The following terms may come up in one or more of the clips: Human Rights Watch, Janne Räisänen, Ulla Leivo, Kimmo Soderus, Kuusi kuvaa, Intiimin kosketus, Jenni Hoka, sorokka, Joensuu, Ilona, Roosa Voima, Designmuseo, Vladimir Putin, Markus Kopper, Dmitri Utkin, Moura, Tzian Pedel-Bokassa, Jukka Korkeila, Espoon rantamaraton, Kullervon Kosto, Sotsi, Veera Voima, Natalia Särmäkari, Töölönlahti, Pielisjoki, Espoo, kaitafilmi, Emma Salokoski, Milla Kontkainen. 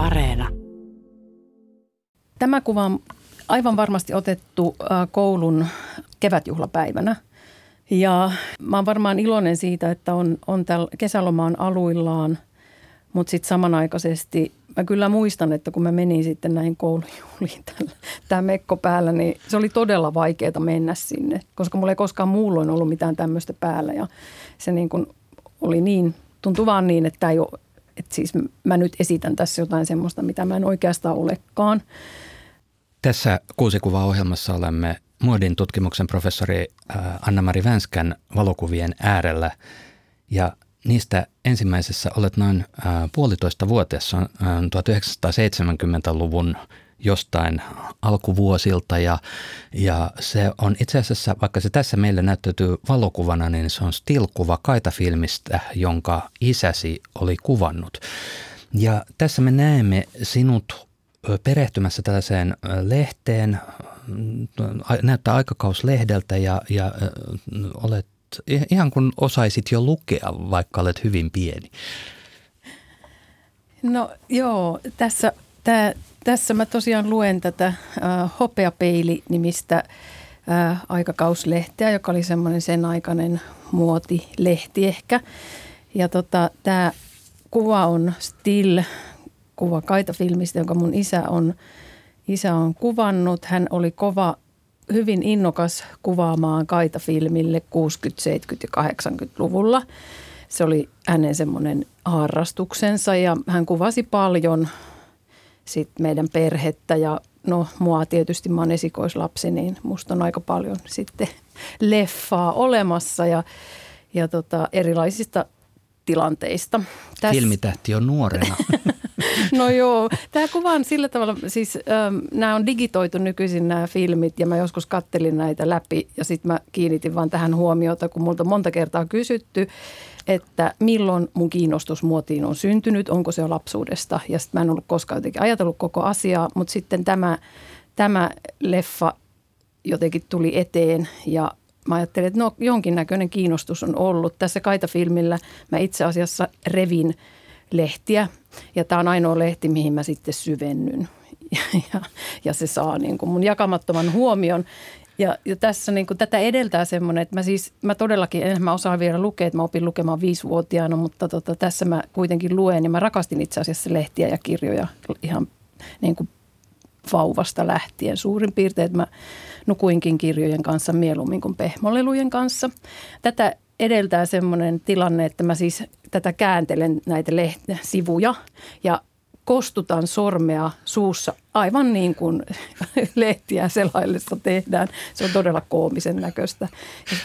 Areena. Tämä kuva on aivan varmasti otettu koulun kevätjuhlapäivänä. Ja mä oon varmaan iloinen siitä, että on täällä kesälomaan aluillaan, mutta sitten samanaikaisesti mä kyllä muistan, että kun mä menin sitten näihin koulujuhliin tämä mekko päällä, niin se oli todella vaikeaa mennä sinne, koska mulla ei koskaan muulloin ollut mitään tämmöistä päällä. Ja se niin kuin oli niin, tuntui vaan niin, että ei ole, että siis mä nyt esitän tässä jotain semmoista, mitä mä en oikeastaan olekaan. Tässä Kuusi kuvaa -ohjelmassa olemme muodin tutkimuksen professori Annamari Vänskän valokuvien äärellä, ja niistä ensimmäisessä olet noin puolitoista vuotias, 1970-luvun jostain alkuvuosilta, ja se on itse asiassa, vaikka se tässä meille näyttäytyy valokuvana, niin se on stillkuva kaitafilmistä, jonka isäsi oli kuvannut. Ja tässä me näemme sinut perehtymässä tällaiseen lehteen, näyttää aikakauslehdeltä, ja olet ihan kun osaisit jo lukea, vaikka olet hyvin pieni. No joo, tässä mä tosiaan luen tätä Hopeapeili-nimistä aikakauslehteä, joka oli semmoinen sen aikainen muotilehti ehkä. Ja tämä kuva on still-kuva kaitafilmistä, jonka mun isä on kuvannut. Hän oli hyvin innokas kuvaamaan kaitafilmille 60-, 70- ja 80-luvulla. Se oli hänen semmoinen harrastuksensa, ja hän kuvasi paljon sitten meidän perhettä, ja no mua tietysti, mä oon esikoislapsi, niin musta on aika paljon sitten leffaa olemassa ja erilaisista tilanteista. Filmitähti on nuorena. No joo, tämä kuva on sillä tavalla, siis nämä on digitoitu nykyisin nämä filmit, ja mä joskus kattelin näitä läpi, ja sitten mä kiinnitin vaan tähän huomiota, kun multa monta kertaa kysytty, että milloin mun kiinnostus muotiin on syntynyt, onko se jo lapsuudesta, ja sitten mä en ollut koskaan jotenkin ajatellut koko asiaa, mutta sitten tämä leffa jotenkin tuli eteen, ja mä ajattelin, että no jonkinnäköinen kiinnostus on ollut. Tässä kaitafilmillä mä itse asiassa revin lehtiä, ja tämä on ainoa lehti, mihin mä sitten syvennyn, ja se saa niin kuin mun jakamattoman huomion. Ja tässä niin kuin tätä edeltää semmoinen, että mä todellakin, en mä osaa vielä lukea, että mä opin lukemaan 5-vuotiaana, mutta tässä mä kuitenkin luen, ja mä rakastin itse asiassa lehtiä ja kirjoja ihan niin kuin vauvasta lähtien suurin piirtein, että mä nukuinkin kirjojen kanssa mieluummin kuin pehmolelujen kanssa. Tätä edeltää semmoinen tilanne, että mä siis tätä kääntelen näitä sivuja ja kostutan sormea suussa aivan niin kuin lehtiä selaillessa tehdään. Se on todella koomisen näköistä.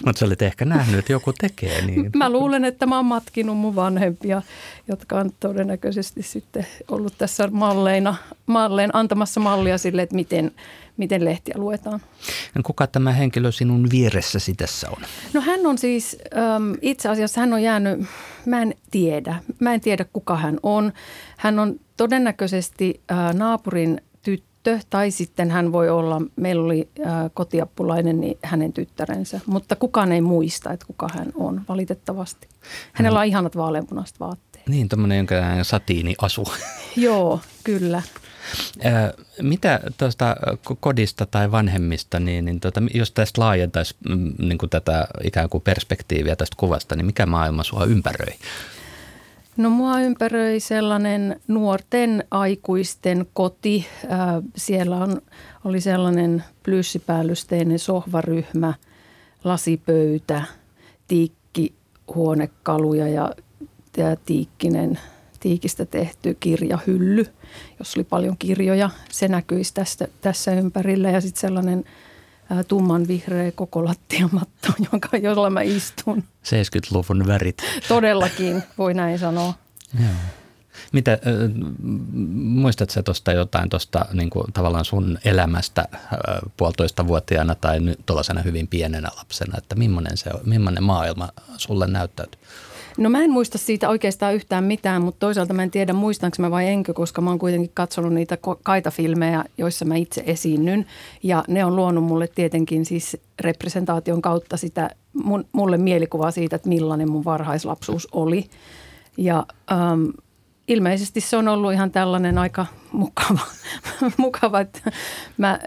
Mutta sä olet ehkä nähnyt, että joku tekee niin. Mä luulen, että mä oon matkinut mun vanhempia, jotka on todennäköisesti sitten ollut tässä malleen antamassa mallia sille, että miten lehtiä luetaan. Kuka tämä henkilö sinun vieressäsi tässä on? No hän on siis, itse asiassa hän on jäänyt, mä en tiedä kuka hän on. Hän on todennäköisesti naapurin tyttö, tai sitten hän voi olla, meillä oli kotiappulainen, niin hänen tyttärensä. Mutta kukaan ei muista, että kuka hän on, valitettavasti. Hänellä on ihanat vaaleanpunaiset vaatteet. Niin, tuommoinen jonkinlainen satiiniasu. Joo, kyllä. Mitä tuosta kodista tai vanhemmista, niin jos tästä laajentaisi niin kuin tätä ikään kuin perspektiiviä tästä kuvasta, niin mikä maailma sua ympäröi? No mua ympäröi sellainen nuorten aikuisten koti. Siellä oli sellainen plyssipäällysteinen sohvaryhmä, lasipöytä, tiikkihuonekaluja ja tiikistä tehty kirjahylly, jossa oli paljon kirjoja. Se näkyisi tässä ympärillä, ja sitten sellainen tumman vihreä koko lattiamatto, jolla mä istun. 70-luvun värit. Todellakin, voi näin sanoa. Joo. Mitä, muistatko sä tuosta jotain tuosta niin kuin tavallaan sun elämästä 1,5-vuotiaana tai tuollaisena hyvin pienenä lapsena, että millainen maailma sulle näyttäytyy? No mä en muista siitä oikeastaan yhtään mitään, mutta toisaalta mä en tiedä muistanko mä vai enkö, koska mä oon kuitenkin katsonut niitä kaitafilmejä, joissa mä itse esiinnyn, ja ne on luonut mulle tietenkin siis representaation kautta sitä mulle mielikuvaa siitä, että millainen mun varhaislapsuus oli, ja ilmeisesti se on ollut ihan tällainen aika mukava että mä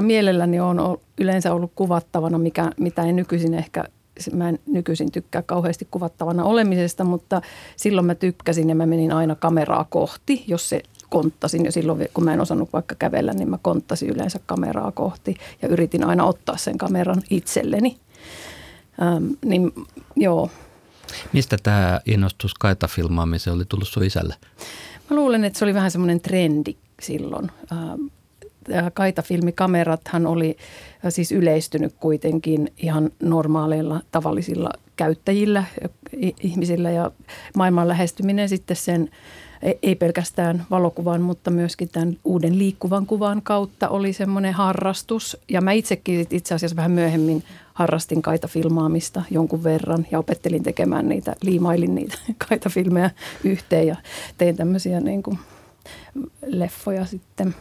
mielelläni on yleensä ollut kuvattavana, mitä en nykyisin ehkä, mä en nykyisin tykkää kauheasti kuvattavana olemisesta, mutta silloin mä tykkäsin ja mä menin aina kameraa kohti, jos se konttasin jo silloin, kun mä en osannut vaikka kävellä, niin mä konttasin yleensä kameraa kohti ja yritin aina ottaa sen kameran itselleni. Niin joo. Mistä tämä innostus kaitafilmaamiseen oli tullut sun isälle? Mä luulen, että se oli vähän semmoinen trendi silloin. Kaitafilmikamerathan oli siis yleistynyt kuitenkin ihan normaaleilla tavallisilla käyttäjillä, ihmisillä ja maailman lähestyminen sitten sen ei pelkästään valokuvan, mutta myöskin tämän uuden liikkuvan kuvan kautta oli semmoinen harrastus. Ja mä itsekin itse asiassa vähän myöhemmin harrastin kaitafilmaamista jonkun verran ja opettelin tekemään niitä, liimailin niitä kaitafilmejä yhteen ja tein tämmöisiä niin kuin leffoja sitten.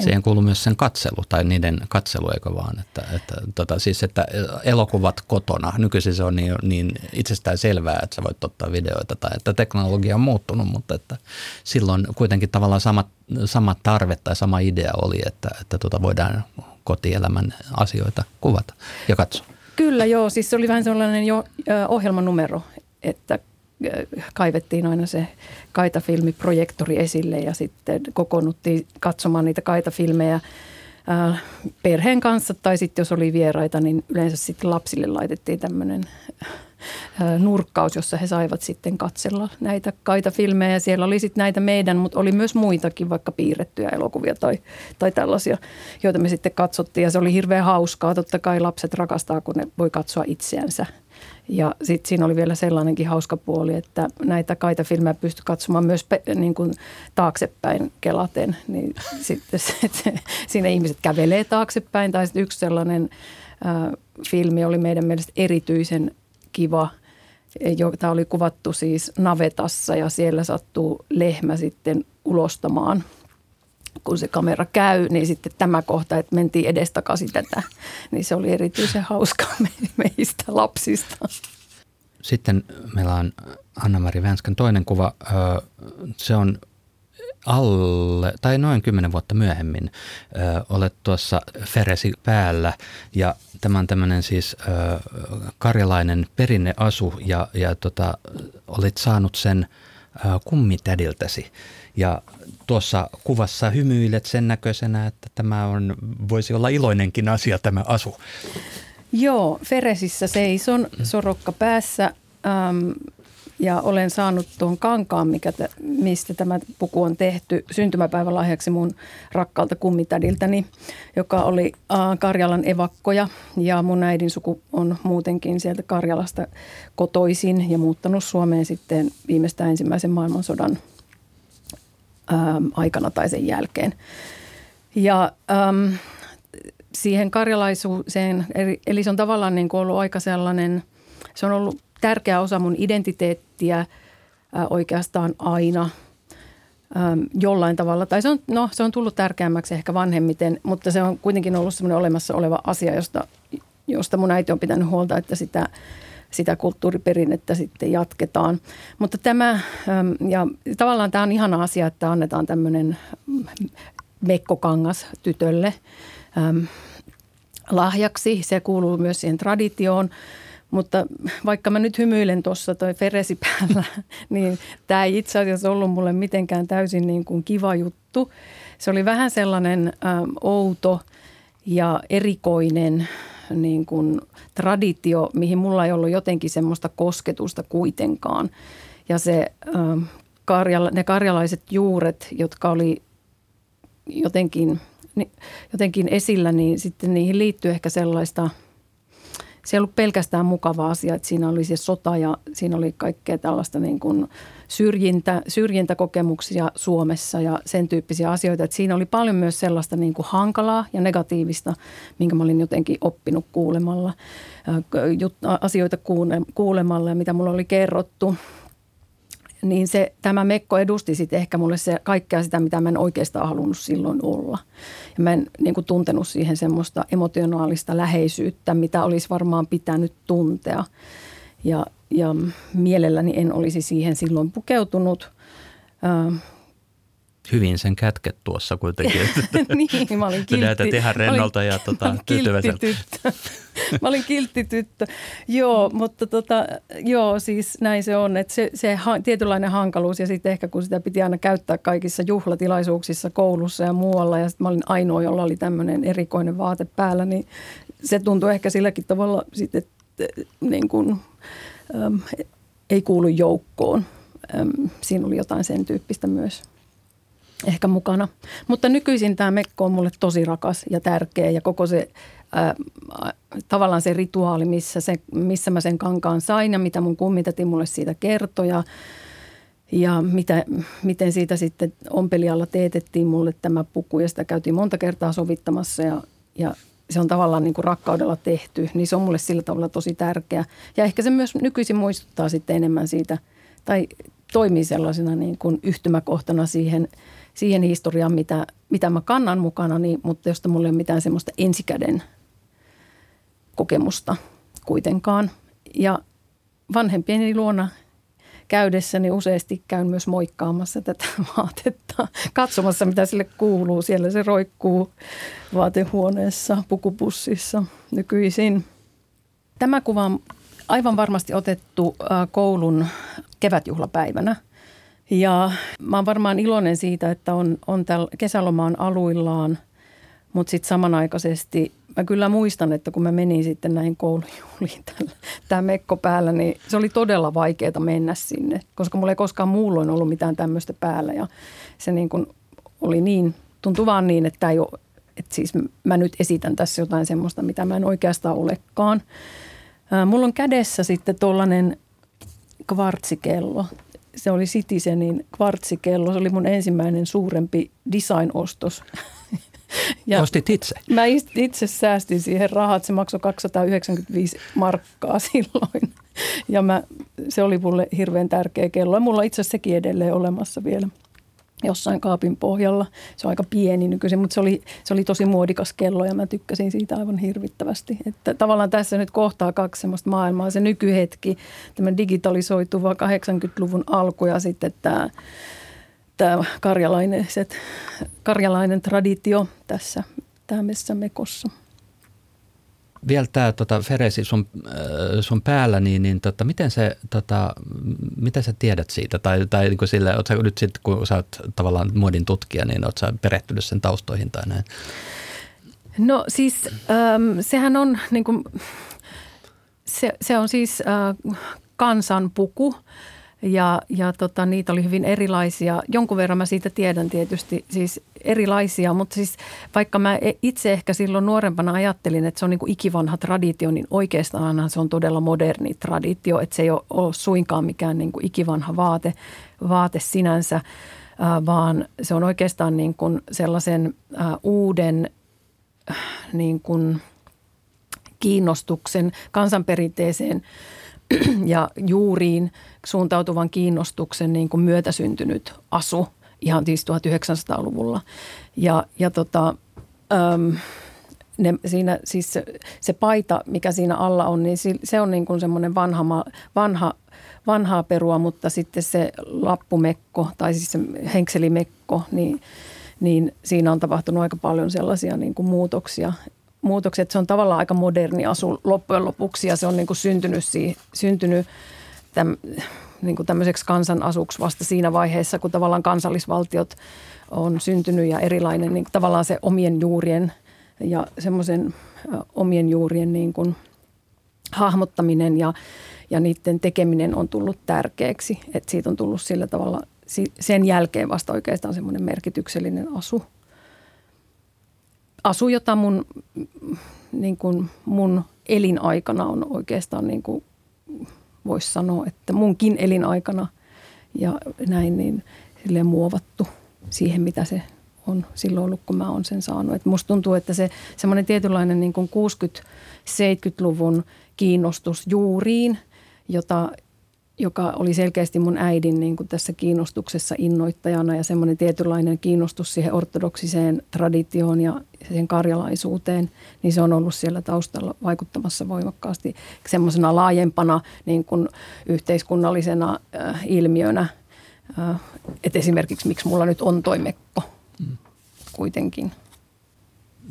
Siihen kuuluu myös sen katselu tai niiden katselu, eikö vaan, että elokuvat kotona. Nykyisin se on niin itsestään selvää, että sä voit ottaa videoita tai että teknologia on muuttunut, mutta että silloin kuitenkin tavallaan sama tarve tai sama idea oli, että voidaan kotielämän asioita kuvata ja katsoa. Kyllä joo, siis se oli vähän sellainen jo ohjelmanumero, että kaivettiin aina se kaitafilmiprojektori esille ja sitten kokoonnuttiin katsomaan niitä kaitafilmejä perheen kanssa. Tai sitten jos oli vieraita, niin yleensä sitten lapsille laitettiin tämmöinen nurkkaus, jossa he saivat sitten katsella näitä kaitafilmejä. Siellä oli sitten näitä meidän, mutta oli myös muitakin, vaikka piirrettyjä elokuvia tai tällaisia, joita me sitten katsottiin. Ja se oli hirveän hauskaa. Totta kai lapset rakastaa, kun ne voi katsoa itseänsä. Ja sitten siinä oli vielä sellainenkin hauska puoli, että näitä kaitafilmejä pystyi katsomaan myös niin kuin taaksepäin kelaten. Niin sitten siinä ihmiset kävelee taaksepäin. Tai sitten yksi sellainen filmi oli meidän mielestä erityisen kiva. Tämä oli kuvattu siis navetassa ja siellä sattuu lehmä sitten ulostamaan. Kun se kamera käy, niin sitten tämä kohta, että mentiin edestakaisin tätä, niin se oli erityisen hauskaa meistä lapsista. Sitten meillä on Annamari Vänskän toinen kuva. Se on noin 10 vuotta myöhemmin. Olet tuossa feresi päällä ja tämä on tämmöinen siis karjalainen perinneasu ja olit saanut sen kummitädiltäsi. Ja tuossa kuvassa hymyilet sen näköisenä, että tämä voisi olla iloinenkin asia tämä asu. Joo, feresissä seison sorokka päässä ja olen saanut tuon kankaan, mistä tämä puku on tehty syntymäpäivälahjaksi mun rakkaalta kummitädiltäni, joka oli Karjalan evakkoja ja mun äidin suku on muutenkin sieltä Karjalasta kotoisin ja muuttanut Suomeen sitten viimeistään ensimmäisen maailmansodan aikana tai sen jälkeen. Ja siihen karjalaisuuteen, eli se on tavallaan niin kuin ollut aika sellainen, se on ollut tärkeä osa mun identiteettiä oikeastaan aina jollain tavalla. Tai se on tullut tärkeämmäksi ehkä vanhemmiten, mutta se on kuitenkin ollut semmoinen olemassa oleva asia, josta mun äiti on pitänyt huolta, että sitä kulttuuriperinnettä sitten jatketaan. Mutta tämä, ja tavallaan tämä on ihana asia, että annetaan tämmöinen mekkokangas tytölle lahjaksi. Se kuuluu myös siihen traditioon, mutta vaikka mä nyt hymyilen tuossa toi feresi päällä, niin tämä ei itse asiassa ollut mulle mitenkään täysin niin kuin kiva juttu. Se oli vähän sellainen outo ja erikoinen niin kuin traditio, mihin mulla ei ollut jotenkin semmoista kosketusta kuitenkaan. Ja se, ne karjalaiset juuret, jotka oli jotenkin esillä, niin sitten niihin liittyy ehkä sellaista, se ei ollut pelkästään mukava asia, että siinä oli se sota ja siinä oli kaikkea tällaista niin kuin syrjintäkokemuksia Suomessa ja sen tyyppisiä asioita. Että siinä oli paljon myös sellaista niin kuin hankalaa ja negatiivista, minkä mä olin jotenkin oppinut kuulemalla, asioita kuulemalla ja mitä mulla oli kerrottu. Niin tämä mekko edusti sitten ehkä mulle se, kaikkea sitä, mitä mä en oikeastaan halunnut silloin olla. Ja mä en niin kuin tuntenut siihen semmoista emotionaalista läheisyyttä, mitä olisi varmaan pitänyt tuntea. Ja mielelläni en olisi siihen silloin pukeutunut, Hyvin sen kätket tuossa kuitenkin. Niin, mä olin kiltti. Näytät ihan rennolta ja tyytyväiseltä. Mä olin kiltti tyttö. Joo, mutta joo, siis näin se on. Että se tietynlainen hankaluus ja sitten ehkä kun sitä piti aina käyttää kaikissa juhlatilaisuuksissa, koulussa ja muualla. Ja sitten mä olin ainoa, jolla oli tämmöinen erikoinen vaate päällä. Niin se tuntui ehkä silläkin tavalla sitten, että niin kuin, ei kuulu joukkoon. Siinä oli jotain sen tyyppistä myös. Ehkä mukana. Mutta nykyisin tämä mekko on mulle tosi rakas ja tärkeä ja koko se tavallaan se rituaali, missä mä sen kankaan sain ja mitä mun kummitäti mulle siitä kertoi ja miten siitä sitten ompelijalla teetettiin mulle tämä puku ja sitä käytiin monta kertaa sovittamassa ja se on tavallaan niin kuin rakkaudella tehty, niin se on mulle sillä tavalla tosi tärkeä. Ja ehkä se myös nykyisin muistuttaa sitten enemmän siitä tai toimii sellaisena niin kuin yhtymäkohtana siihen historiaan, mitä mä kannan mukana, niin, mutta josta mulla ei ole mitään semmoista ensikäden kokemusta kuitenkaan. Ja vanhempieni luona käydessäni useasti käyn myös moikkaamassa tätä vaatetta, katsomassa mitä sille kuuluu. Siellä se roikkuu vaatehuoneessa, pukupussissa nykyisin. Tämä kuva on aivan varmasti otettu koulun kevätjuhlapäivänä. Ja mä oon varmaan iloinen siitä, että on kesälomaan aluillaan, mutta sitten samanaikaisesti mä kyllä muistan, että kun mä menin sitten näihin koulujuhliin tämä mekko päällä, niin se oli todella vaikeaa mennä sinne, koska mulla ei koskaan muulloin ollut mitään tämmöistä päällä. Ja se niin kun oli niin, tuntui vaan niin, että ei ole, että siis mä nyt esitän tässä jotain semmoista, mitä mä en oikeastaan olekaan. Mulla on kädessä sitten tuollainen kvartsikello. Se oli Citizenin kvartsikello. Se oli mun ensimmäinen suurempi design-ostos. Ja ostit itse? Mä itse säästin siihen rahat. Se maksoi 295 markkaa silloin. Ja se oli mulle hirveän tärkeä kello. Ja mulla on itse asiassa sekin edelleen olemassa vielä jossain kaapin pohjalla. Se on aika pieni nykyisin, mutta se oli tosi muodikas kello ja mä tykkäsin siitä aivan hirvittävästi. Että tavallaan tässä nyt kohtaa kaksi semmoista maailmaa. Se nykyhetki, tämä digitalisoituva 80-luvun alku ja sitten tämä karjalainen traditio tässä tämmöisessä mekossa. Vielä tämä feresi sun päällä, niin miten sä tiedät siitä? Tai niin kuin sille, oot sä nyt sitten, kun sä oot tavallaan muodin tutkija, niin oot sä perehtynyt sen taustoihin tai näin? No siis sehän on niin kuin, se on siis kansanpuku ja niitä oli hyvin erilaisia. Jonkun verran mä siitä tiedän tietysti siis erilaisia, mutta siis vaikka mä itse ehkä silloin nuorempana ajattelin, että se on niin kuin ikivanha traditio, niin oikeastaan se on todella moderni traditio, että se ei ole suinkaan mikään niin kuin ikivanha vaate sinänsä, vaan se on oikeastaan niin kuin sellaisen uuden niin kuin kiinnostuksen kansanperinteeseen ja juuriin suuntautuvan kiinnostuksen niin kuin myötäsyntynyt asu ihan siis 1900-luvulla. Siinä, siis se paita, mikä siinä alla on, niin se on niin kuin semmoinen vanhaa perua, mutta sitten se lappumekko tai siis se henkselimekko, niin siinä on tapahtunut aika paljon sellaisia niin kuin muutoksia. Se on tavallaan aika moderni asu loppujen lopuksi ja se on niin kuin syntynyt niin kuin tämmöiseksi kansanasuksi vasta siinä vaiheessa, kun tavallaan kansallisvaltiot on syntynyt ja erilainen niin tavallaan se omien juurien ja semmoisen omien juurien niin kuin hahmottaminen ja niiden tekeminen on tullut tärkeäksi. Että siitä on tullut sillä tavalla sen jälkeen vasta oikeastaan semmoinen merkityksellinen asu. Asu, jota mun, niin kuin mun elinaikana on oikeastaan, niin kuin voisi sanoa, että munkin elinaikana ja näin niin silleen muovattu siihen, mitä se on silloin ollut, kun mä oon sen saanut. Et musta tuntuu, että se semmoinen tietynlainen niin kuin 60-70-luvun kiinnostus juuriin, joka oli selkeästi mun äidin niin kuin tässä kiinnostuksessa innoittajana ja semmoinen tietynlainen kiinnostus siihen ortodoksiseen traditioon ja sen karjalaisuuteen, niin se on ollut siellä taustalla vaikuttamassa voimakkaasti semmoisena laajempana niin kuin yhteiskunnallisena ilmiönä Että esimerkiksi miksi mulla nyt on toimekko kuitenkin.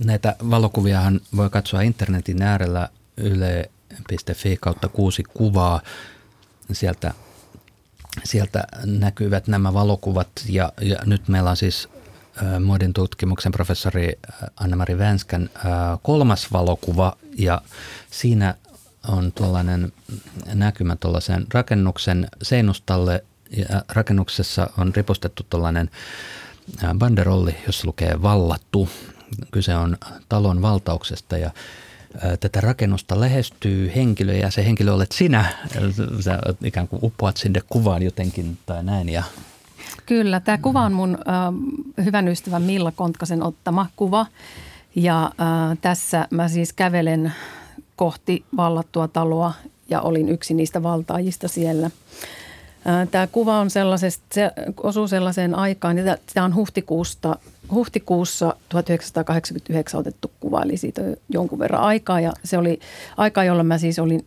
Näitä valokuviahan voi katsoa internetin äärellä yle.fi/kuusi kuvaa. Sieltä näkyvät nämä valokuvat ja nyt meillä on siis muodin tutkimuksen professori Annamari Vänskän kolmas valokuva ja siinä on tuollainen näkymä tuollaisen rakennuksen seinustalle ja rakennuksessa on ripustettu tuollainen banderolli, jossa lukee vallattu. Kyse on talon valtauksesta ja tätä rakennusta lähestyy henkilö ja se henkilö olet sinä. Sä ikään kuin uppoat sinne kuvaan jotenkin tai näin. Ja kyllä, tämä kuva on mun hyvän ystävän Milla Kontkaisen ottama kuva ja tässä mä siis kävelen kohti vallattua taloa ja olin yksi niistä valtaajista siellä. Tämä kuva on se osuu sellaiseen aikaan, ja tämä on huhtikuussa 1989 otettu kuva, eli siitä jonkun verran aikaa, ja se oli aika, jolloin mä siis olin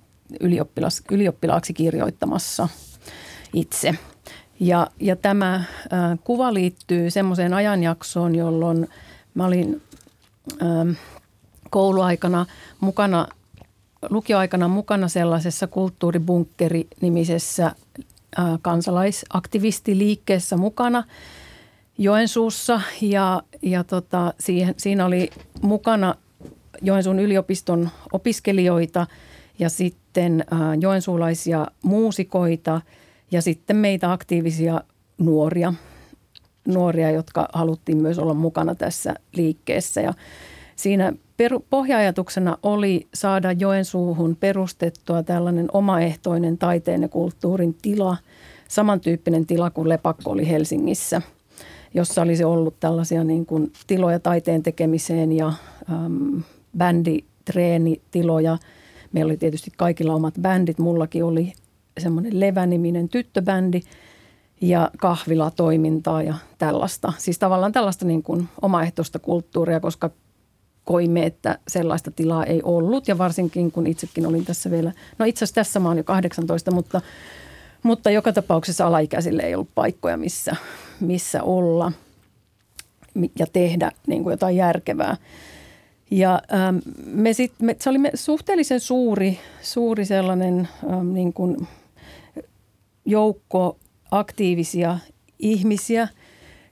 ylioppilaaksi kirjoittamassa itse. Ja tämä kuva liittyy semmoiseen ajanjaksoon, jolloin mä olin kouluaikana mukana, lukioaikana mukana sellaisessa kulttuuribunkkerinimisessä kansalaisaktivistiliikkeessä mukana Joensuussa ja siinä oli mukana Joensuun yliopiston opiskelijoita ja sitten joensuulaisia muusikoita ja sitten meitä aktiivisia nuoria, jotka haluttiin myös olla mukana tässä liikkeessä ja siinä pohja-ajatuksena oli saada Joensuuhun perustettua tällainen omaehtoinen taiteen ja kulttuurin tila, samantyyppinen tila kuin Lepakko oli Helsingissä, jossa olisi ollut tällaisia niin kuin tiloja taiteen tekemiseen ja bänditreeni-tiloja. Meillä oli tietysti kaikilla omat bändit, mullakin oli semmoinen Levä-niminen tyttöbändi ja kahvilatoimintaa ja tällaista. Siis tavallaan tällaista niin kuin omaehtoista kulttuuria, koska koimme, että sellaista tilaa ei ollut ja varsinkin kun itsekin olin tässä vielä, no itse asiassa tässä mä oon jo 18, mutta joka tapauksessa alaikäisille ei ollut paikkoja, missä olla ja tehdä niin kuin jotain järkevää. Ja se oli suhteellisen suuri sellainen niin kuin joukko aktiivisia ihmisiä.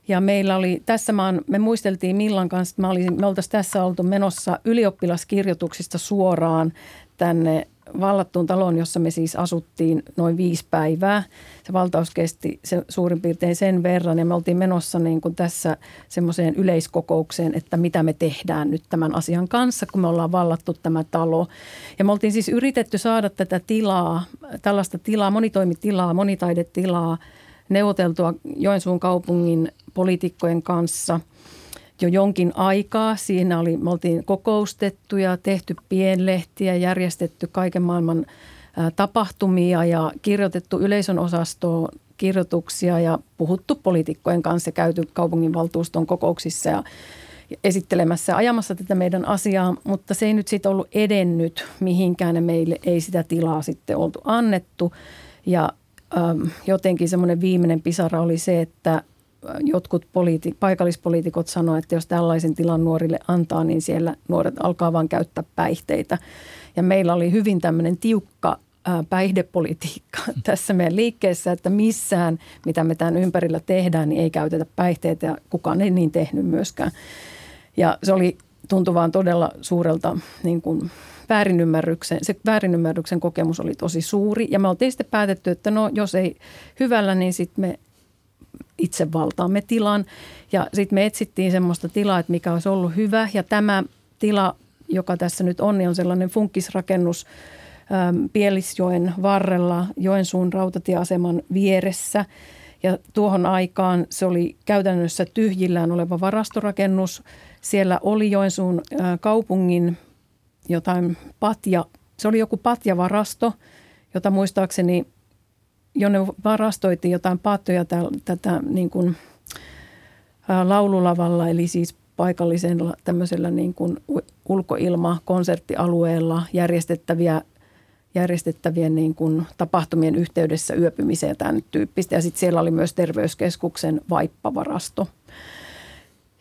Ja meillä oli, tässä me muisteltiin Millan kanssa, että me oltaisiin tässä oltu menossa ylioppilaskirjoituksista suoraan tänne vallattuun taloon, jossa me siis asuttiin noin 5 päivää. Se valtaus kesti suurin piirtein sen verran ja me oltiin menossa niin kuin tässä semmoiseen yleiskokoukseen, että mitä me tehdään nyt tämän asian kanssa, kun me ollaan vallattu tämä talo. Ja me oltiin siis yritetty saada tätä tilaa, tällaista tilaa, monitoimitilaa, monitaidetilaa, neuvoteltua Joensuun kaupungin poliitikkojen kanssa jo jonkin aikaa. Siinä me oltiin kokoustettu ja tehty pienlehtiä, järjestetty kaiken maailman tapahtumia ja kirjoitettu yleisön osastoon kirjoituksia ja puhuttu poliitikkojen kanssa ja käyty kaupunginvaltuuston kokouksissa ja esittelemässä ja ajamassa tätä meidän asiaa, mutta se ei nyt sitten ollut edennyt mihinkään ja meille ei sitä tilaa sitten oltu annettu ja jotenkin semmoinen viimeinen pisara oli se, että jotkut paikallispoliitikot sanoivat, että jos tällaisen tilan nuorille antaa, niin siellä nuoret alkaa vaan käyttää päihteitä. Ja meillä oli hyvin tämmöinen tiukka päihdepolitiikka tässä meidän liikkeessä, että missään, mitä me tämän ympärillä tehdään, niin ei käytetä päihteitä ja kukaan ei niin tehnyt myöskään. Ja se tuntui vaan todella suurelta niin kuin väärinymmärryksen kokemus oli tosi suuri. Ja me oltiin sitten päätetty, että no jos ei hyvällä, niin sitten me itse valtaamme tilan. Ja sitten me etsittiin semmoista tilaa, että mikä olisi ollut hyvä. Ja tämä tila, joka tässä nyt on, niin on sellainen funkkisrakennus Pielisjoen varrella Joensuun rautatieaseman vieressä. Ja tuohon aikaan se oli käytännössä tyhjillään oleva varastorakennus. Siellä oli Joensuun kaupungin jotain se oli joku patjavarasto, jota muistaakseni, jonne varastoitiin jotain patjoja tätä niin kuin laululavalla, eli siis paikallisella tämmöisellä niin kuin ulkoilmakonserttialueella järjestettäviä järjestettävien niin kuin tapahtumien yhteydessä yöpymiseen tämän tyyppistä. Ja sitten siellä oli myös terveyskeskuksen vaippavarasto.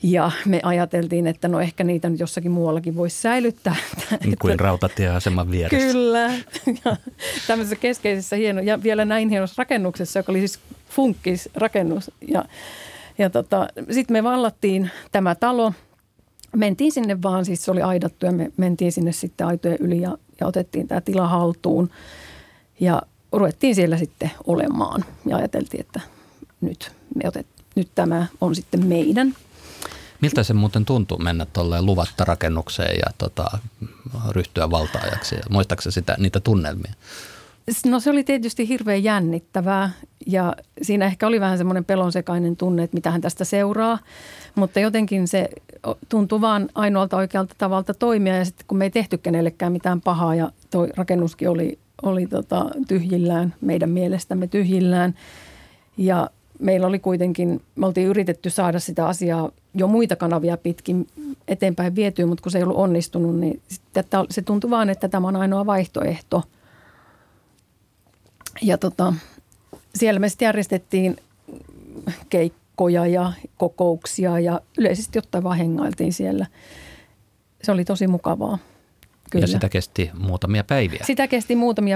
Ja me ajateltiin, että no ehkä niitä nyt jossakin muuallakin voisi säilyttää. Kuin rautatieaseman vieressä. Kyllä. Ja tämmöisessä keskeisessä hienossa, ja vielä näin hienossa rakennuksessa, joka oli siis funkkisrakennus. Ja sitten me vallattiin tämä talo. Mentiin sinne vaan, siis se oli aidattu ja me mentiin sinne sitten aitojen yli ja otettiin tämä tila haltuun. Ja ruvettiin siellä sitten olemaan ja ajateltiin, että nyt tämä on sitten meidän. Miltä se muuten tuntuu mennä tuolleen luvatta rakennukseen ja ryhtyä valtaajaksi? Muistaakseni niitä tunnelmia? No se oli tietysti hirveän jännittävää ja siinä ehkä oli vähän semmoinen pelonsekainen tunne, että mitähän tästä seuraa. Mutta jotenkin se tuntui vaan ainoalta oikealta tavalta toimia ja sitten kun me ei tehty kenellekään mitään pahaa ja tuo rakennuskin oli tyhjillään, meidän mielestämme tyhjillään ja meillä oli kuitenkin, me oltiin yritetty saada sitä asiaa jo muita kanavia pitkin eteenpäin vietyä, mutta kun se ei ollut onnistunut, niin se tuntui vaan, että tämä on ainoa vaihtoehto. Ja siellä me sitten järjestettiin keikkoja ja kokouksia ja yleisesti jotain vaan hengailtiin siellä. Se oli tosi mukavaa. Kyllä. Ja sitä kesti muutamia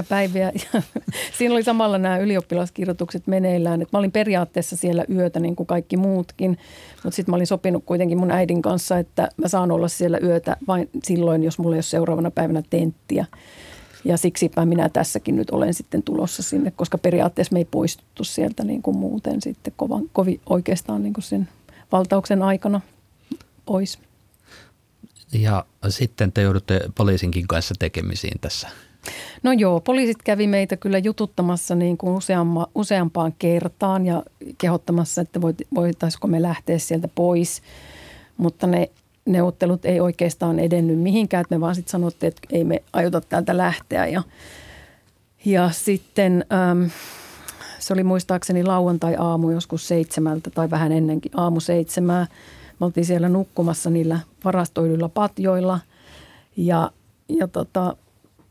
päiviä. Ja siinä oli samalla nämä ylioppilaskirjoitukset meneillään. Et mä olin periaatteessa siellä yötä niin kuin kaikki muutkin, mutta sitten mä olin sopinut kuitenkin mun äidin kanssa, että mä saan olla siellä yötä vain silloin, jos mulla ei ole seuraavana päivänä tenttiä. Ja siksipä minä tässäkin nyt olen sitten tulossa sinne, koska periaatteessa me ei poistuttu sieltä niin kuin muuten sitten kovin oikeastaan niin kuin sen valtauksen aikana pois. Ja sitten te joudutte poliisinkin kanssa tekemisiin tässä. No joo, poliisit kävi meitä kyllä jututtamassa niin kuin useampaan kertaan ja kehottamassa, että voitaisiko me lähteä sieltä pois. Mutta ne neuvottelut ei oikeastaan edennyt mihinkään, että me vaan sitten sanottiin, että ei me aiota täältä lähteä. Ja sitten se oli muistaakseni lauantai-aamu joskus 7 tai vähän ennenkin aamu 7. Me oltiin siellä nukkumassa niillä varastoiduilla patjoilla ja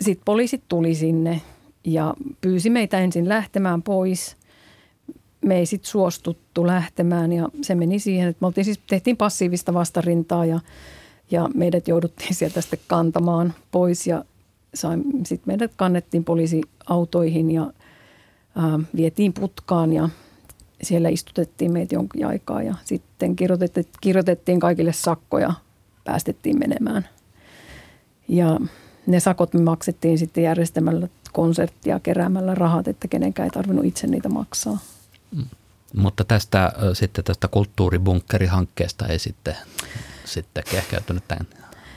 sitten poliisit tuli sinne ja pyysi meitä ensin lähtemään pois. Me ei sitten suostuttu lähtemään ja se meni siihen, että me oltiin siis, tehtiin passiivista vastarintaa ja meidät jouduttiin sieltä sitten kantamaan pois ja sitten meidät kannettiin poliisiautoihin ja vietiin putkaan ja siellä istutettiin meitä jonkin aikaa ja sitten kirjoitettiin kaikille sakkoja, päästettiin menemään. Ja ne sakot me maksettiin sitten järjestämällä konserttia, keräämällä rahat, että kenenkään ei tarvinnut itse niitä maksaa. Mutta tästä kulttuuribunkerihankkeesta ei sitten kehkeytynyt tämän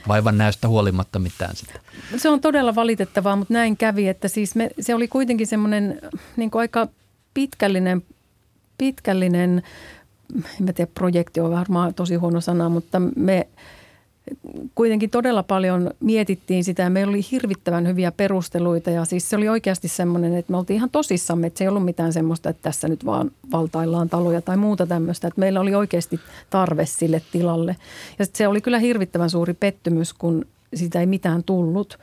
vaivan näystä huolimatta mitään sitä. Se on todella valitettavaa, mutta näin kävi, että siis se oli kuitenkin semmoinen niin kuin aika pitkällinen, en tiedä, projekti on varmaan tosi huono sana, mutta me kuitenkin todella paljon mietittiin sitä ja meillä oli hirvittävän hyviä perusteluita ja siis se oli oikeasti semmoinen, että me oltiin ihan tosissamme, että se ei ollut mitään semmoista, että tässä nyt vaan valtaillaan taloja tai muuta tämmöistä, että meillä oli oikeasti tarve sille tilalle ja se oli kyllä hirvittävän suuri pettymys, kun siitä ei mitään tullut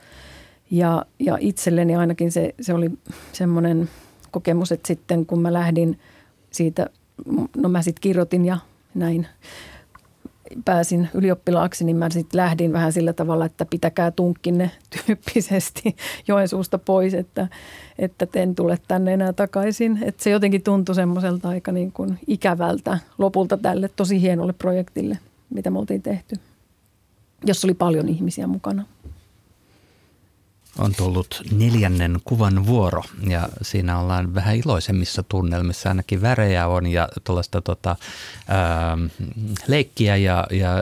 ja itselleni ainakin se oli semmoinen kokemus, että sitten kun mä lähdin siitä, no mä sitten kirjoitin ja näin pääsin ylioppilaaksi, niin mä sitten lähdin vähän sillä tavalla, että pitäkää tunkkinne tyyppisesti Joensuusta pois, että en tule tänne enää takaisin. Että se jotenkin tuntui semmoiselta aika niin kuin ikävältä lopulta tälle tosi hienolle projektille, mitä me oltiin tehty, jossa oli paljon ihmisiä mukana. On tullut 4. kuvan vuoro ja siinä ollaan vähän iloisemmissa tunnelmissa, ainakin värejä on ja tuollaista leikkiä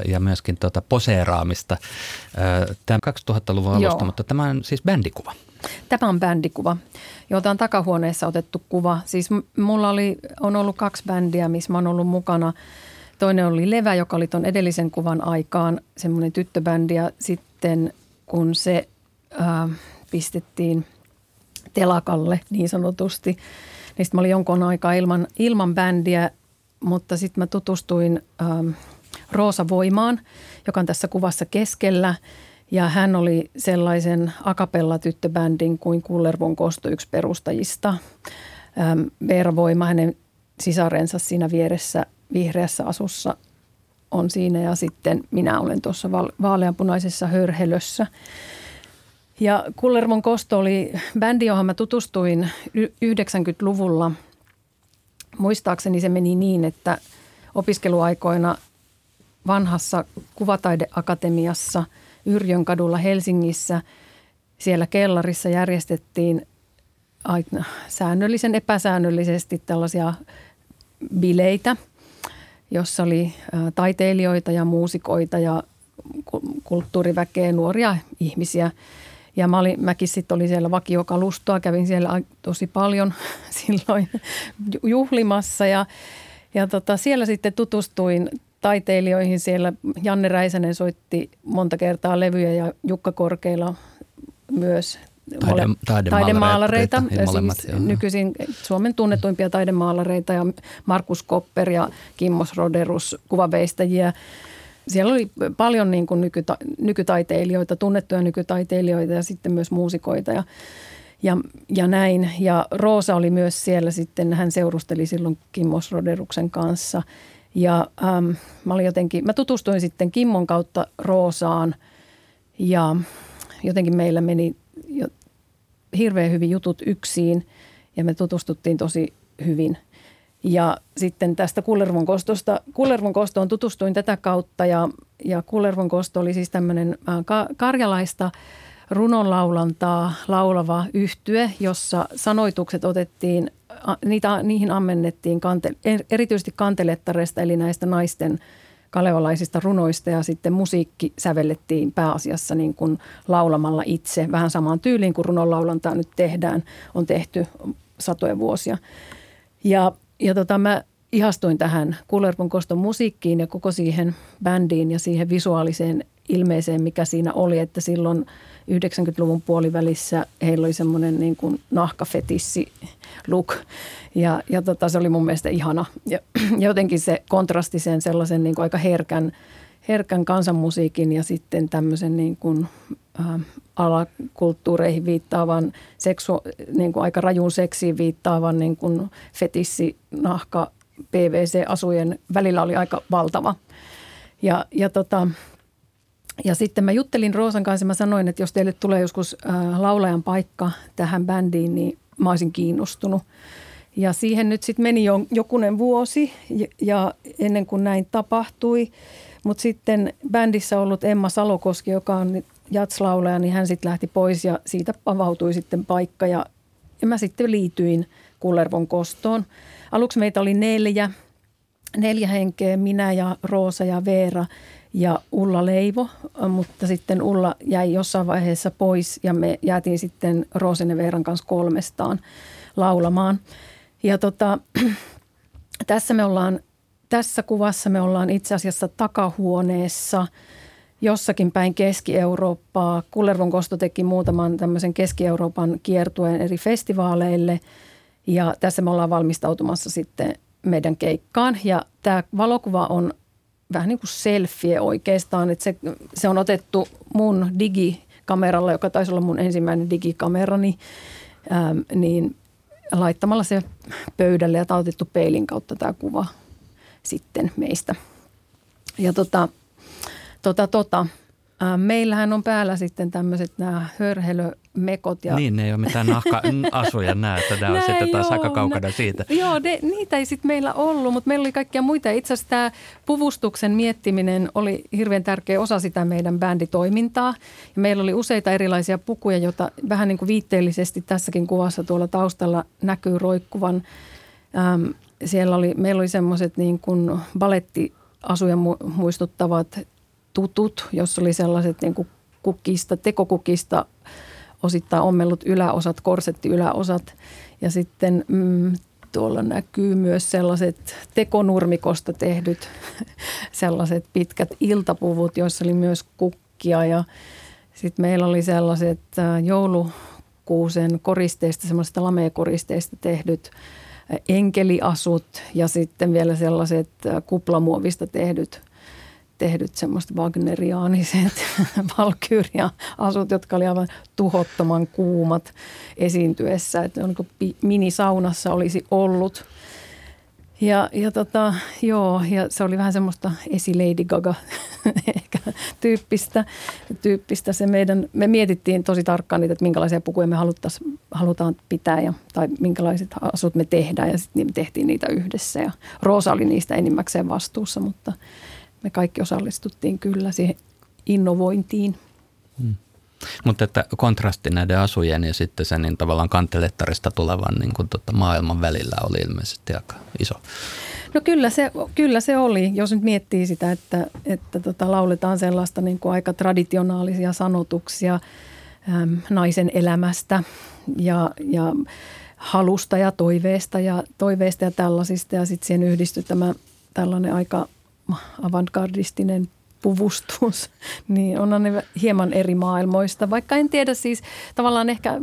ja myöskin poseeraamista. Tämä on 2000-luvun alusta, mutta tämä on siis bändikuva. Tämä on bändikuva, jota on takahuoneessa otettu kuva. Siis mulla on ollut 2 bändiä, missä mä oon ollut mukana. Toinen oli Levä, joka oli ton edellisen kuvan aikaan, semmoinen tyttöbändi ja sitten kun se pistettiin telakalle niin sanotusti. Niin sitten mä olin jonkun aikaa ilman bändiä, mutta sitten mä tutustuin Roosa Voimaan, joka on tässä kuvassa keskellä. Ja hän oli sellaisen a cappella -tyttöbändin kuin Kullervon Kosto yksi perustajista. Veera Voima, hänen sisarensa siinä vieressä vihreässä asussa on siinä, ja sitten minä olen tuossa vaaleanpunaisessa hörhelössä. Ja Kullervon Kosto oli bändi, johon mä tutustuin 90-luvulla. Muistaakseni se meni niin, että opiskeluaikoina vanhassa Kuvataideakatemiassa Yrjön kadulla Helsingissä, siellä kellarissa järjestettiin aina säännöllisen epäsäännöllisesti tällaisia bileitä, jossa oli taiteilijoita ja muusikoita ja kulttuuriväkeä, nuoria ihmisiä. Ja mäkin sitten oli siellä vakiokalustoa, kävin siellä tosi paljon silloin juhlimassa ja siellä sitten tutustuin taiteilijoihin. Siellä Janne Räisänen soitti monta kertaa levyjä ja Jukka Korkeila myös taidemaalareita. Siis nykyisin Suomen tunnetuimpia taidemaalareita ja Markus Kopper ja Kimmo Soderus kuvaveistäjiä. Siellä oli paljon niin kuin nykytaiteilijoita, tunnettuja nykytaiteilijoita ja sitten myös muusikoita ja näin. Ja Roosa oli myös siellä sitten, hän seurusteli silloin Kimmo Soderuksen kanssa. Ja mä tutustuin sitten Kimmon kautta Roosaan ja jotenkin meillä meni jo hirveän hyvin jutut yksiin ja me tutustuttiin tosi hyvin. Ja sitten tästä Kullervon Kostoon tutustuin tätä kautta ja Kullervon Kosto oli siis tämmöinen karjalaista runonlaulantaa laulava yhtye, jossa sanoitukset otettiin, niihin ammennettiin erityisesti kantelettareista eli näistä naisten kalevalaisista runoista ja sitten musiikki sävellettiin pääasiassa niin kuin laulamalla itse vähän samaan tyyliin kuin runonlaulantaa nyt on tehty satoja vuosia. Ja mä ihastuin tähän Kullervon Koston musiikkiin ja koko siihen bändiin ja siihen visuaaliseen ilmeeseen, mikä siinä oli, että silloin 90-luvun puolivälissä heillä oli semmoinen niin kuin nahkafetissi look ja se oli mun mielestä ihana. Ja jotenkin se kontrasti sen sellaisen niin kuin aika herkän kansanmusiikin ja sitten tämmöisen niin kuin alakulttuureihin viittaavan, niin kuin aika rajun seksiin viittaavan niin kuin fetissi, nahka, PVC-asujen välillä oli aika valtava. Ja sitten mä juttelin Roosan kanssa ja mä sanoin, että jos teille tulee joskus laulajan paikka tähän bändiin, niin mä olisin kiinnostunut. Ja siihen nyt sitten meni jokunen vuosi ja ennen kuin näin tapahtui. Mutta sitten bändissä ollut Emma Salokoski, joka on jatslaulaja, niin hän sitten lähti pois ja siitä avautui sitten paikka. Ja mä sitten liityin Kullervon Kostoon. Aluksi meitä oli neljä henkeä, minä ja Roosa ja Veera ja Ulla Leivo, mutta sitten Ulla jäi jossain vaiheessa pois ja me jäätiin sitten Roosen ja Veeran kanssa kolmestaan laulamaan. Ja tässä kuvassa me ollaan itse asiassa takahuoneessa jossakin päin Keski-Eurooppaa. Kullervon Kosto teki muutaman tämmöisen Keski-Euroopan kiertueen eri festivaaleille ja tässä me ollaan valmistautumassa sitten meidän keikkaan. Ja tämä valokuva on vähän niin kuin selfie oikeastaan, että se on otettu mun digikameralla, joka taisi olla mun ensimmäinen digikamerani, niin laittamalla se pöydälle ja tämä on otettu peilin kautta tämä kuva sitten meistä. Ja meillähän on päällä sitten tämmöiset nämä hörhelömekot. Ja niin, ne ei ole mitään asuja näitä. Nämä on sitten taas aika kaukana siitä. Joo, niitä ei sitten meillä ollut, mutta meillä oli kaikkia muita. Itse asiassa tämä puvustuksen miettiminen oli hirveän tärkeä osa sitä meidän bänditoimintaa. Ja meillä oli useita erilaisia pukuja, joita vähän niin kuin viitteellisesti tässäkin kuvassa tuolla taustalla näkyy roikkuvan. Meillä oli semmoiset niin kuin balettiasuja muistuttavat tutut, jossa oli sellaiset niin kuin tekokukista osittain ommellut yläosat, korsetti yläosat. Ja sitten tuolla näkyy myös sellaiset tekonurmikosta tehdyt sellaiset pitkät iltapuvut, joissa oli myös kukkia. Ja sitten meillä oli sellaiset joulukuusen koristeista, semmoisista lamekoristeista tehdyt enkeliasut ja sitten vielä sellaiset kuplamuovista tehdyt tehdyt semmoiset wagneriaaniset valkyyria-asut, jotka oli aivan tuhottoman kuumat esiintyessä, että onko minisaunassa olisi ollut. Ja se oli vähän semmoista esi Lady Gaga ehkä tyyppistä se meidän, me mietittiin tosi tarkkaan niitä, että minkälaisia pukuja me halutaan pitää ja, tai minkälaiset asut me tehdään ja sitten me tehtiin niitä yhdessä ja Roosa oli niistä enimmäkseen vastuussa, mutta me kaikki osallistuttiin kyllä siihen innovointiin. Hmm. Mutta että kontrasti näiden asujen ja sitten sen niin tavallaan kantelettarista tulevan niin kuin maailman välillä oli ilmeisesti aika iso. No kyllä se oli, jos nyt miettii sitä, että lauletaan sellaista niin kuin aika traditionaalisia sanotuksia naisen elämästä ja halusta ja toiveista ja tällaisista. Ja sitten siihen yhdistyi tämä tällainen aika avantgardistinen puvustus, niin onhan ne hieman eri maailmoista, vaikka en tiedä siis tavallaan ehkä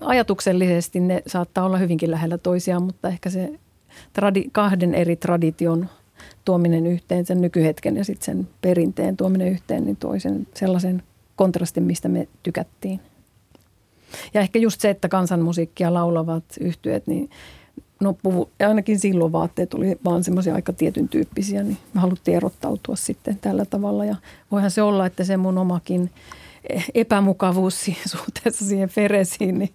ajatuksellisesti ne saattaa olla hyvinkin lähellä toisiaan, mutta ehkä se kahden eri tradition tuominen yhteen, sen nykyhetken ja sitten sen perinteen tuominen yhteen, niin toisen sellaisen kontrastin, mistä me tykättiin. Ja ehkä just se, että kansanmusiikkia laulavat yhtyeet, niin ja ainakin silloin vaatteet oli vaan semmoisia aika tietyn tyyppisiä, niin me haluttiin erottautua sitten tällä tavalla. Ja voihan se olla, että se mun omakin epämukavuus suhteessa siihen feresiin, niin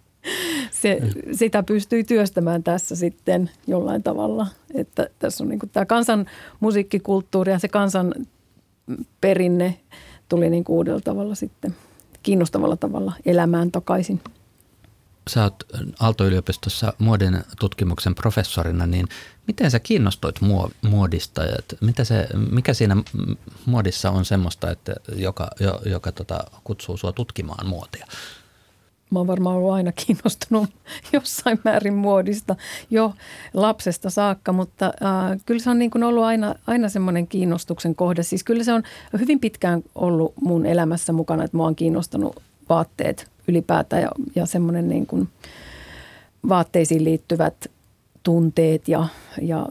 sitä pystyi työstämään tässä sitten jollain tavalla. Että tässä on niin kuin tämä kansan musiikkikulttuuri ja se kansan perinne tuli niin kuin uudella tavalla sitten kiinnostavalla tavalla elämään takaisin. Sä oot Aalto-yliopistossa muodin tutkimuksen professorina, niin miten sä kiinnostuit muodista? Mikä siinä muodissa on semmoista, että joka kutsuu sua tutkimaan muotia? Mä oon varmaan ollut aina kiinnostunut jossain määrin muodista jo lapsesta saakka, mutta kyllä se on niin kuin ollut aina semmoinen kiinnostuksen kohde. Siis kyllä se on hyvin pitkään ollut mun elämässä mukana, että mua on kiinnostanut vaatteet ylipäätään ja semmoinen niin kuin vaatteisiin liittyvät tunteet ja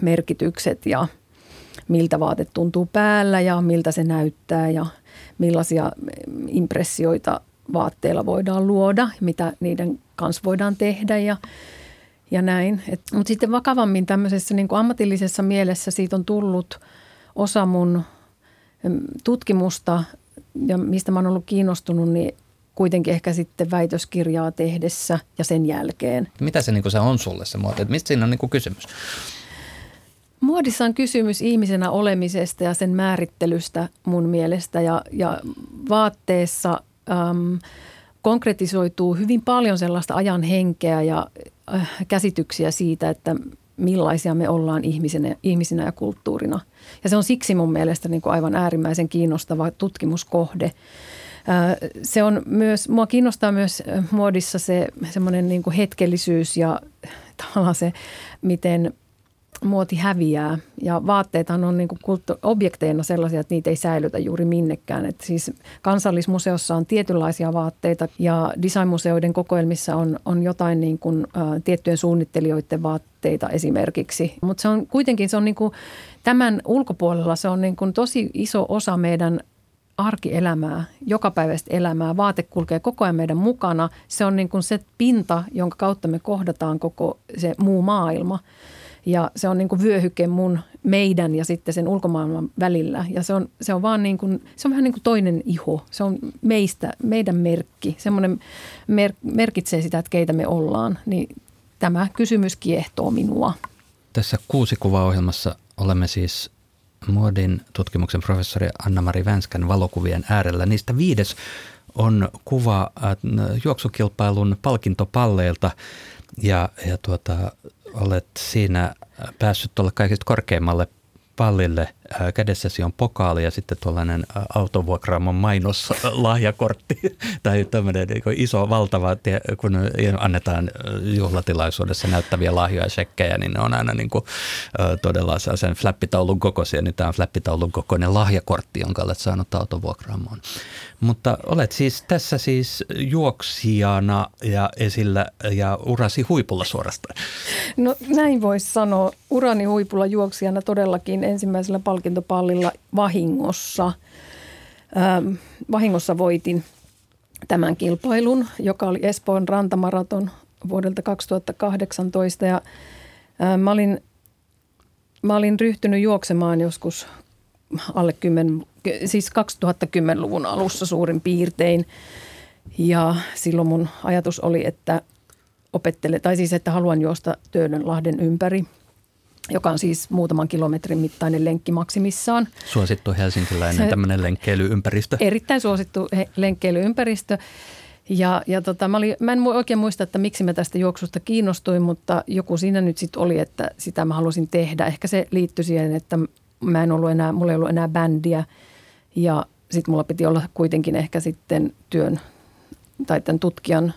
merkitykset ja miltä vaate tuntuu päällä ja miltä se näyttää ja millaisia impressioita vaatteilla voidaan luoda, mitä niiden kanssa voidaan tehdä ja näin. Mutta sitten vakavammin tämmöisessä niin kuin ammatillisessa mielessä siitä on tullut osa mun tutkimusta ja mistä mä oon ollut kiinnostunut, niin kuitenkin ehkä sitten väitöskirjaa tehdessä ja sen jälkeen. Mitä se, niin kuin se on sulle se muoti? Mistä siinä on niin kuin kysymys? Muodissa on kysymys ihmisenä olemisesta ja sen määrittelystä mun mielestä. Ja vaatteessa konkretisoituu hyvin paljon sellaista ajan henkeä ja käsityksiä siitä, että millaisia me ollaan ihmisinä ja kulttuurina. Ja se on siksi mun mielestä niin kuin aivan äärimmäisen kiinnostava tutkimuskohde. Se on myös, mua kiinnostaa myös muodissa se semmoinen niin kuin hetkellisyys ja tavallaan se, miten muoti häviää. Ja vaatteethan on niin kuin objekteina sellaisia, että niitä ei säilytä juuri minnekään. Et siis Kansallismuseossa on tietynlaisia vaatteita ja designmuseoiden kokoelmissa on jotain niin kuin, tiettyjen suunnittelijoiden vaatteita esimerkiksi. Mutta se on kuitenkin, se on niin kuin, tämän ulkopuolella se on niin kuin tosi iso osa meidän arkielämää, jokapäiväistä elämää, vaate kulkee koko ajan meidän mukana. Se on niin kuin se pinta, jonka kautta me kohdataan koko se muu maailma. Ja se on niin kuin vyöhyke meidän ja sitten sen ulkomaailman välillä. Ja se on vaan niin kuin, se on vähän niin kuin toinen iho. Se on meidän merkki. Semmoinen merkitsee sitä, että keitä me ollaan. Niin tämä kysymys kiehtoo minua. Tässä Kuusi kuvaa -ohjelmassa olemme siis muodin tutkimuksen professori Annamari Vänskän valokuvien äärellä. Niistä 5. on kuva juoksukilpailun palkintopalleilta ja olet siinä päässyt tuolla kaikista korkeimmalle pallille. Kädessäsi on pokaali ja sitten tuollainen autovuokraamon mainoslahjakortti tai tämmöinen iso valtava, kun annetaan juhlatilaisuudessa näyttäviä lahjoja ja shekkejä, niin ne on aina niin kuin todella sen flappitaulun kokoisia. Niin tämä on flappitaulun kokoinen lahjakortti, jonka olet saanut autovuokraamoon. Mutta olet siis tässä siis juoksijana ja esillä ja urasi huipulla suorastaan. No näin voisi sanoa. Urani huipulla juoksijana todellakin ensimmäisellä palveluksella. palkintopallilla vahingossa. Vahingossa voitin tämän kilpailun, joka oli Espoon rantamaraton vuodelta 2018. Ja mä olin ryhtynyt juoksemaan joskus siis 2010-luvun alussa suurin piirtein. Ja silloin mun ajatus oli, että että haluan juosta Töölönlahden ympäri, joka on siis muutaman kilometrin mittainen lenkki maksimissaan. Suosittu helsinkiläinen tämmöinen lenkkeilyympäristö. Erittäin suosittu lenkkeilyympäristö. Mä en oikein muista, että miksi mä tästä juoksusta kiinnostuin, mutta joku siinä nyt sitten oli, että sitä mä halusin tehdä. Ehkä se liittyi siihen, että mulla ei ollut enää bändiä ja sitten mulla piti olla kuitenkin ehkä sitten tämän tutkijan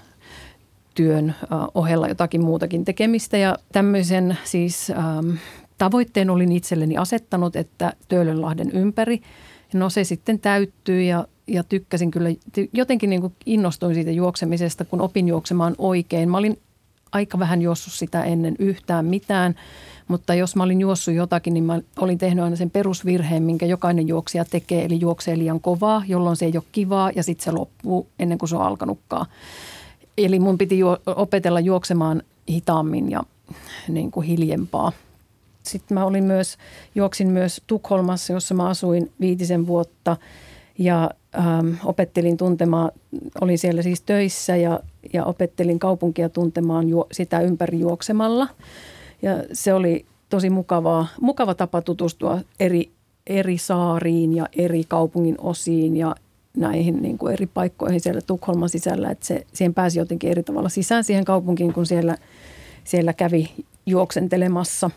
työn ohella jotakin muutakin tekemistä. Ja tämmöisen siis tavoitteen olin itselleni asettanut, että Töölönlahden ympäri. No se sitten täyttyy ja tykkäsin kyllä, jotenkin niin kuin innostuin siitä juoksemisesta, kun opin juoksemaan oikein. Mä olin aika vähän juossut sitä ennen yhtään mitään, mutta jos mä olin juossut jotakin, niin mä olin tehnyt aina sen perusvirheen, minkä jokainen juoksija tekee, eli juoksee liian kovaa, jolloin se ei ole kivaa ja sitten se loppuu ennen kuin se on alkanutkaan. Eli mun piti opetella juoksemaan hitaammin ja niin kuin hiljempaa. Sitten mä juoksin myös Tukholmassa, jossa mä asuin 5 vuotta ja opettelin tuntemaan, olin siellä siis töissä ja opettelin kaupunkia tuntemaan sitä ympäri juoksemalla. Ja se oli tosi mukava tapa tutustua eri saariin ja eri kaupungin osiin ja näihin niin kuin eri paikkoihin siellä Tukholman sisällä, että siihen pääsi jotenkin eri tavalla sisään siihen kaupunkiin, kun siellä kävi juoksentelemassa.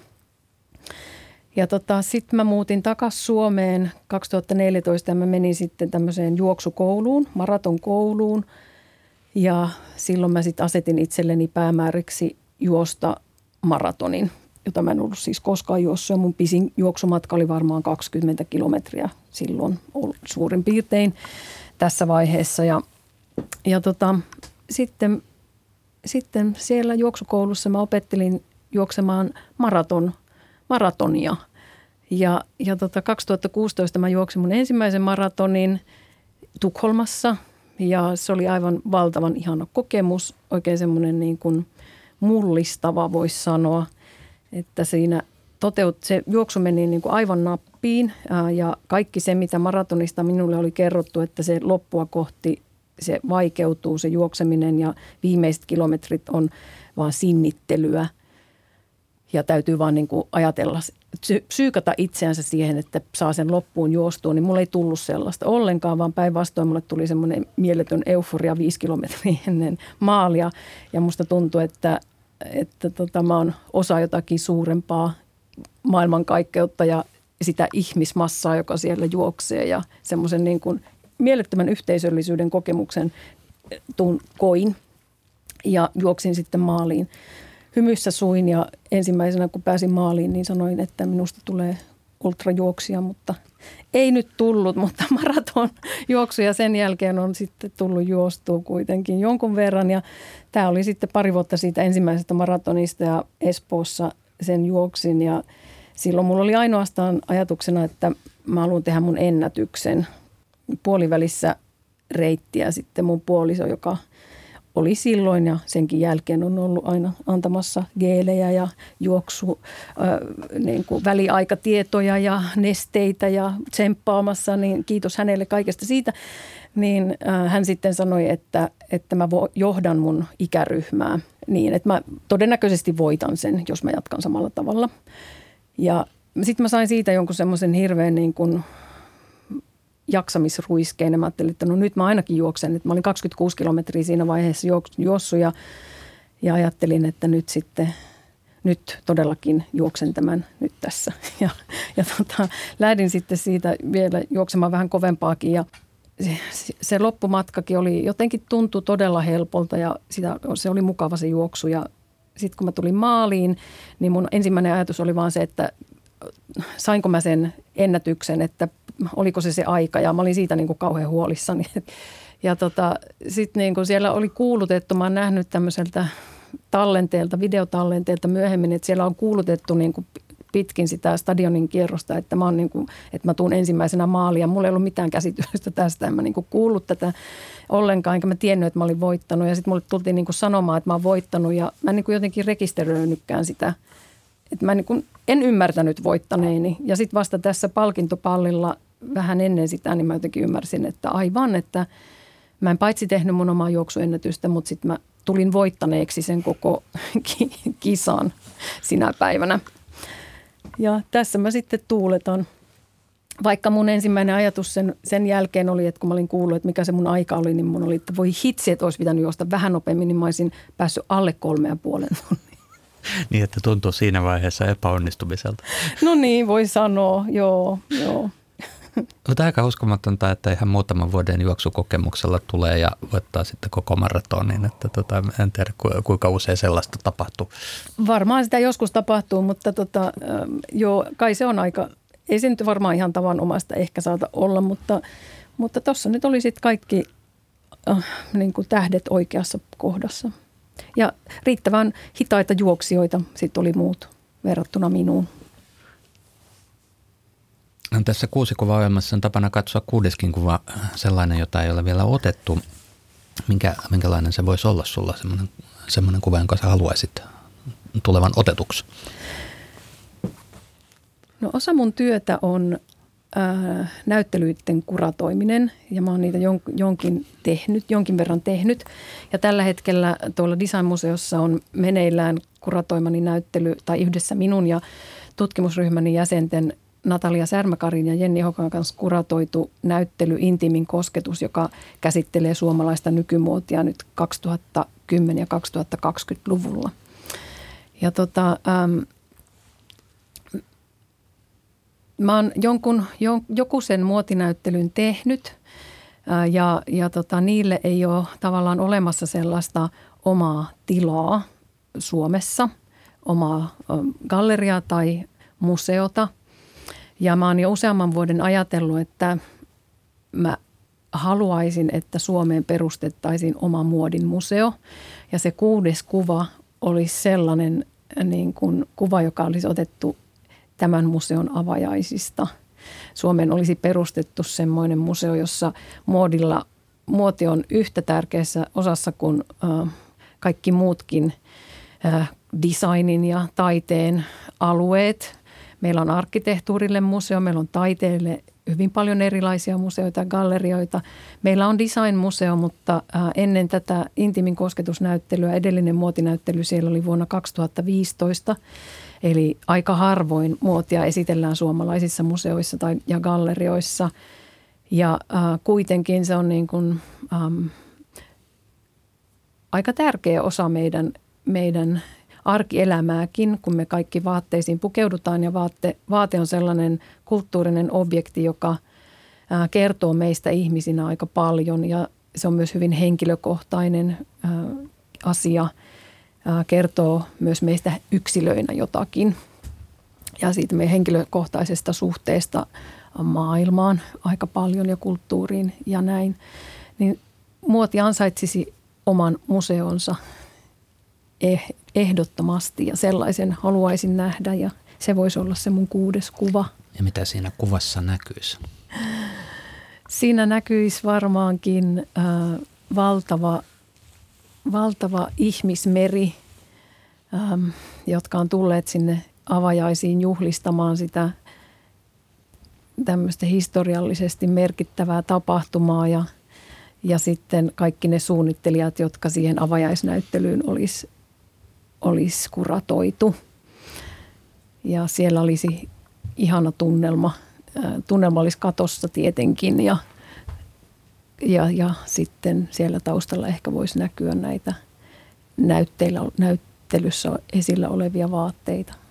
Ja sitten mä muutin takaisin Suomeen 2014 ja mä menin sitten tämmöiseen juoksukouluun, maratonkouluun ja silloin mä sitten asetin itselleni päämääriksi juosta maratonin, jota mä en ollut siis koskaan juossut. Mun pisin juoksumatka oli varmaan 20 kilometriä silloin suurin piirtein tässä vaiheessa. Sitten siellä juoksukoulussa mä opettelin juoksemaan maratonia. Ja 2016 mä juoksin mun ensimmäisen maratonin Tukholmassa ja se oli aivan valtavan ihana kokemus, oikein semmoinen niin kuin mullistava voisi sanoa, että se juoksu meni niin kuin aivan nappiin ja kaikki se, mitä maratonista minulle oli kerrottu, että se loppua kohti se vaikeutuu, se juokseminen ja viimeiset kilometrit on vaan sinnittelyä ja täytyy vaan niin kuin ajatella, syykata itseänsä siihen, että saa sen loppuun juostua, niin mulle ei tullut sellaista ollenkaan, vaan päinvastoin mulle tuli semmoinen mieletön euforia 5 kilometriä ennen maalia ja musta tuntui, että mä oon osa jotakin suurempaa maailmankaikkeutta ja sitä ihmismassaa, joka siellä juoksee ja semmoisen niin kuin mielettömän yhteisöllisyyden kokemuksen koin ja juoksin sitten maaliin. Hymyssä suin ja ensimmäisenä kun pääsin maaliin, niin sanoin, että minusta tulee ultrajuoksija, mutta ei nyt tullut, mutta maratonjuoksu ja sen jälkeen on sitten tullut juostua kuitenkin jonkun verran. Ja tämä oli sitten 2 vuotta siitä ensimmäisestä maratonista ja Espoossa sen juoksin ja silloin mulla oli ainoastaan ajatuksena, että mä haluan tehdä mun ennätyksen puolivälissä reittiä sitten mun puoliso, joka oli silloin ja senkin jälkeen on ollut aina antamassa geelejä ja väliaikatietoja ja nesteitä ja tsemppaamassa, niin kiitos hänelle kaikesta siitä. Niin hän sitten sanoi, että mä johdan mun ikäryhmää niin, että mä todennäköisesti voitan sen, jos mä jatkan samalla tavalla. Ja sitten mä sain siitä jonkun semmoisen hirveän niin kuin jaksamisruiskeen ja mä ajattelin, että no nyt mä ainakin juoksen. Että mä olin 26 kilometriä siinä vaiheessa juossut ja ajattelin, että nyt todellakin juoksen tämän nyt tässä. Ja lähdin sitten siitä vielä juoksemaan vähän kovempaakin ja se loppumatkakin oli jotenkin tuntui todella helpolta ja se oli mukava se juoksu ja sitten kun mä tulin maaliin, niin mun ensimmäinen ajatus oli vaan se, että sainko mä sen ennätyksen, että oliko se aika ja mä olin siitä niin kuin kauhean huolissani. Ja sitten niin kuin siellä oli kuulutettu, mä oon nähnyt tämmöiseltä videotallenteelta myöhemmin, että siellä on kuulutettu niin kuin pitkin sitä stadionin kierrosta, että mä, että mä tuun ensimmäisenä maaliin ja mulla ei ollut mitään käsitystä tästä. En mä kuullut tätä ollenkaan, enkä mä tiennyt, että mä olin voittanut ja sitten mulle tultiin sanomaan, että mä oon voittanut ja mä en jotenkin rekisteröinytkään sitä. Että mä en ymmärtänyt voittaneeni ja sitten vasta tässä palkintopallilla vähän ennen sitä, niin mä jotenkin ymmärsin, että aivan, että mä en paitsi tehnyt mun omaa juoksuennätystä, mutta sitten mä tulin voittaneeksi sen koko kisan sinä päivänä. Ja tässä mä sitten tuuletan. Vaikka mun ensimmäinen ajatus sen jälkeen oli, että kun mä olin kuullut, että mikä se mun aika oli, niin mun oli, että voi hitsi, että olisi pitänyt juosta vähän nopeammin, niin mä olisin päässyt alle 3,5 tunnin. Niin, että tuntuu siinä vaiheessa epäonnistumiselta. No niin, voi sanoa, joo. Mutta aika uskomatonta, että ihan muutaman vuoden juoksukokemuksella tulee ja voittaa sitten koko maratonin, että en tiedä kuinka usein sellaista tapahtuu. Varmaan sitä joskus tapahtuu, mutta joo, kai se on aika, ei se nyt varmaan ihan tavanomaista ehkä saata olla, mutta tuossa nyt oli sitten kaikki tähdet oikeassa kohdassa. Ja riittävän hitaita juoksijoita sitten oli muut verrattuna minuun. Tässä Kuusi kuvaa -ohjelmassa on tapana katsoa kuudeskin kuva, sellainen, jota ei ole vielä otettu. Minkälainen se voisi olla sulla, semmoinen kuva, jonka sä haluaisit tulevan otetuksi? No, osa mun työtä on näyttelyiden kuratoiminen ja mä oon niitä jonkin verran tehnyt. Ja tällä hetkellä tuolla Designmuseossa on meneillään kuratoimani näyttely tai yhdessä minun ja tutkimusryhmäni jäsenten Natalia Särmäkarin ja Jenni Hokan kanssa kuratoitu näyttely Intiimin kosketus, joka käsittelee suomalaista nykymuotia nyt 2010- ja 2020-luvulla. Ja mä oon joku sen muotinäyttelyn tehnyt ja niille ei ole tavallaan olemassa sellaista omaa tilaa Suomessa, omaa galleriaa tai museota. Ja mä oon jo useamman vuoden ajatellut, että mä haluaisin, että Suomeen perustettaisiin oma muodin museo. Ja se Kuudes kuva olisi sellainen kuva, joka olisi otettu tämän museon avajaisista. Suomeen olisi perustettu semmoinen museo, jossa muoti on yhtä tärkeässä osassa kuin kaikki muutkin designin ja taiteen alueet. Meillä on arkkitehtuurille museo, meillä on taiteille hyvin paljon erilaisia museoita ja gallerioita. Meillä on designmuseo, mutta ennen tätä Intiimin kosketusnäyttelyä edellinen muotinäyttely siellä oli vuonna 2015. Eli aika harvoin muotia esitellään suomalaisissa museoissa ja gallerioissa. Ja kuitenkin se on aika tärkeä osa meidän arkielämääkin, kun me kaikki vaatteisiin pukeudutaan ja vaate on sellainen kulttuurinen objekti, joka kertoo meistä ihmisinä aika paljon ja se on myös hyvin henkilökohtainen asia, kertoo myös meistä yksilöinä jotakin ja siitä meidän henkilökohtaisesta suhteesta maailmaan aika paljon ja kulttuuriin ja näin, niin muoti ansaitsisi oman museonsa ehdottomasti ja sellaisen haluaisin nähdä ja se voisi olla se mun Kuudes kuva. Ja mitä siinä kuvassa näkyisi? Siinä näkyisi varmaankin valtava ihmismeri, jotka on tulleet sinne avajaisiin juhlistamaan sitä tämmöistä historiallisesti merkittävää tapahtumaa ja sitten kaikki ne suunnittelijat, jotka siihen avajaisnäyttelyyn olisi kuratoitu. Ja siellä olisi ihana tunnelma. Tunnelma olisi katossa tietenkin ja sitten siellä taustalla ehkä voisi näkyä näitä näyttelyssä esillä olevia vaatteita.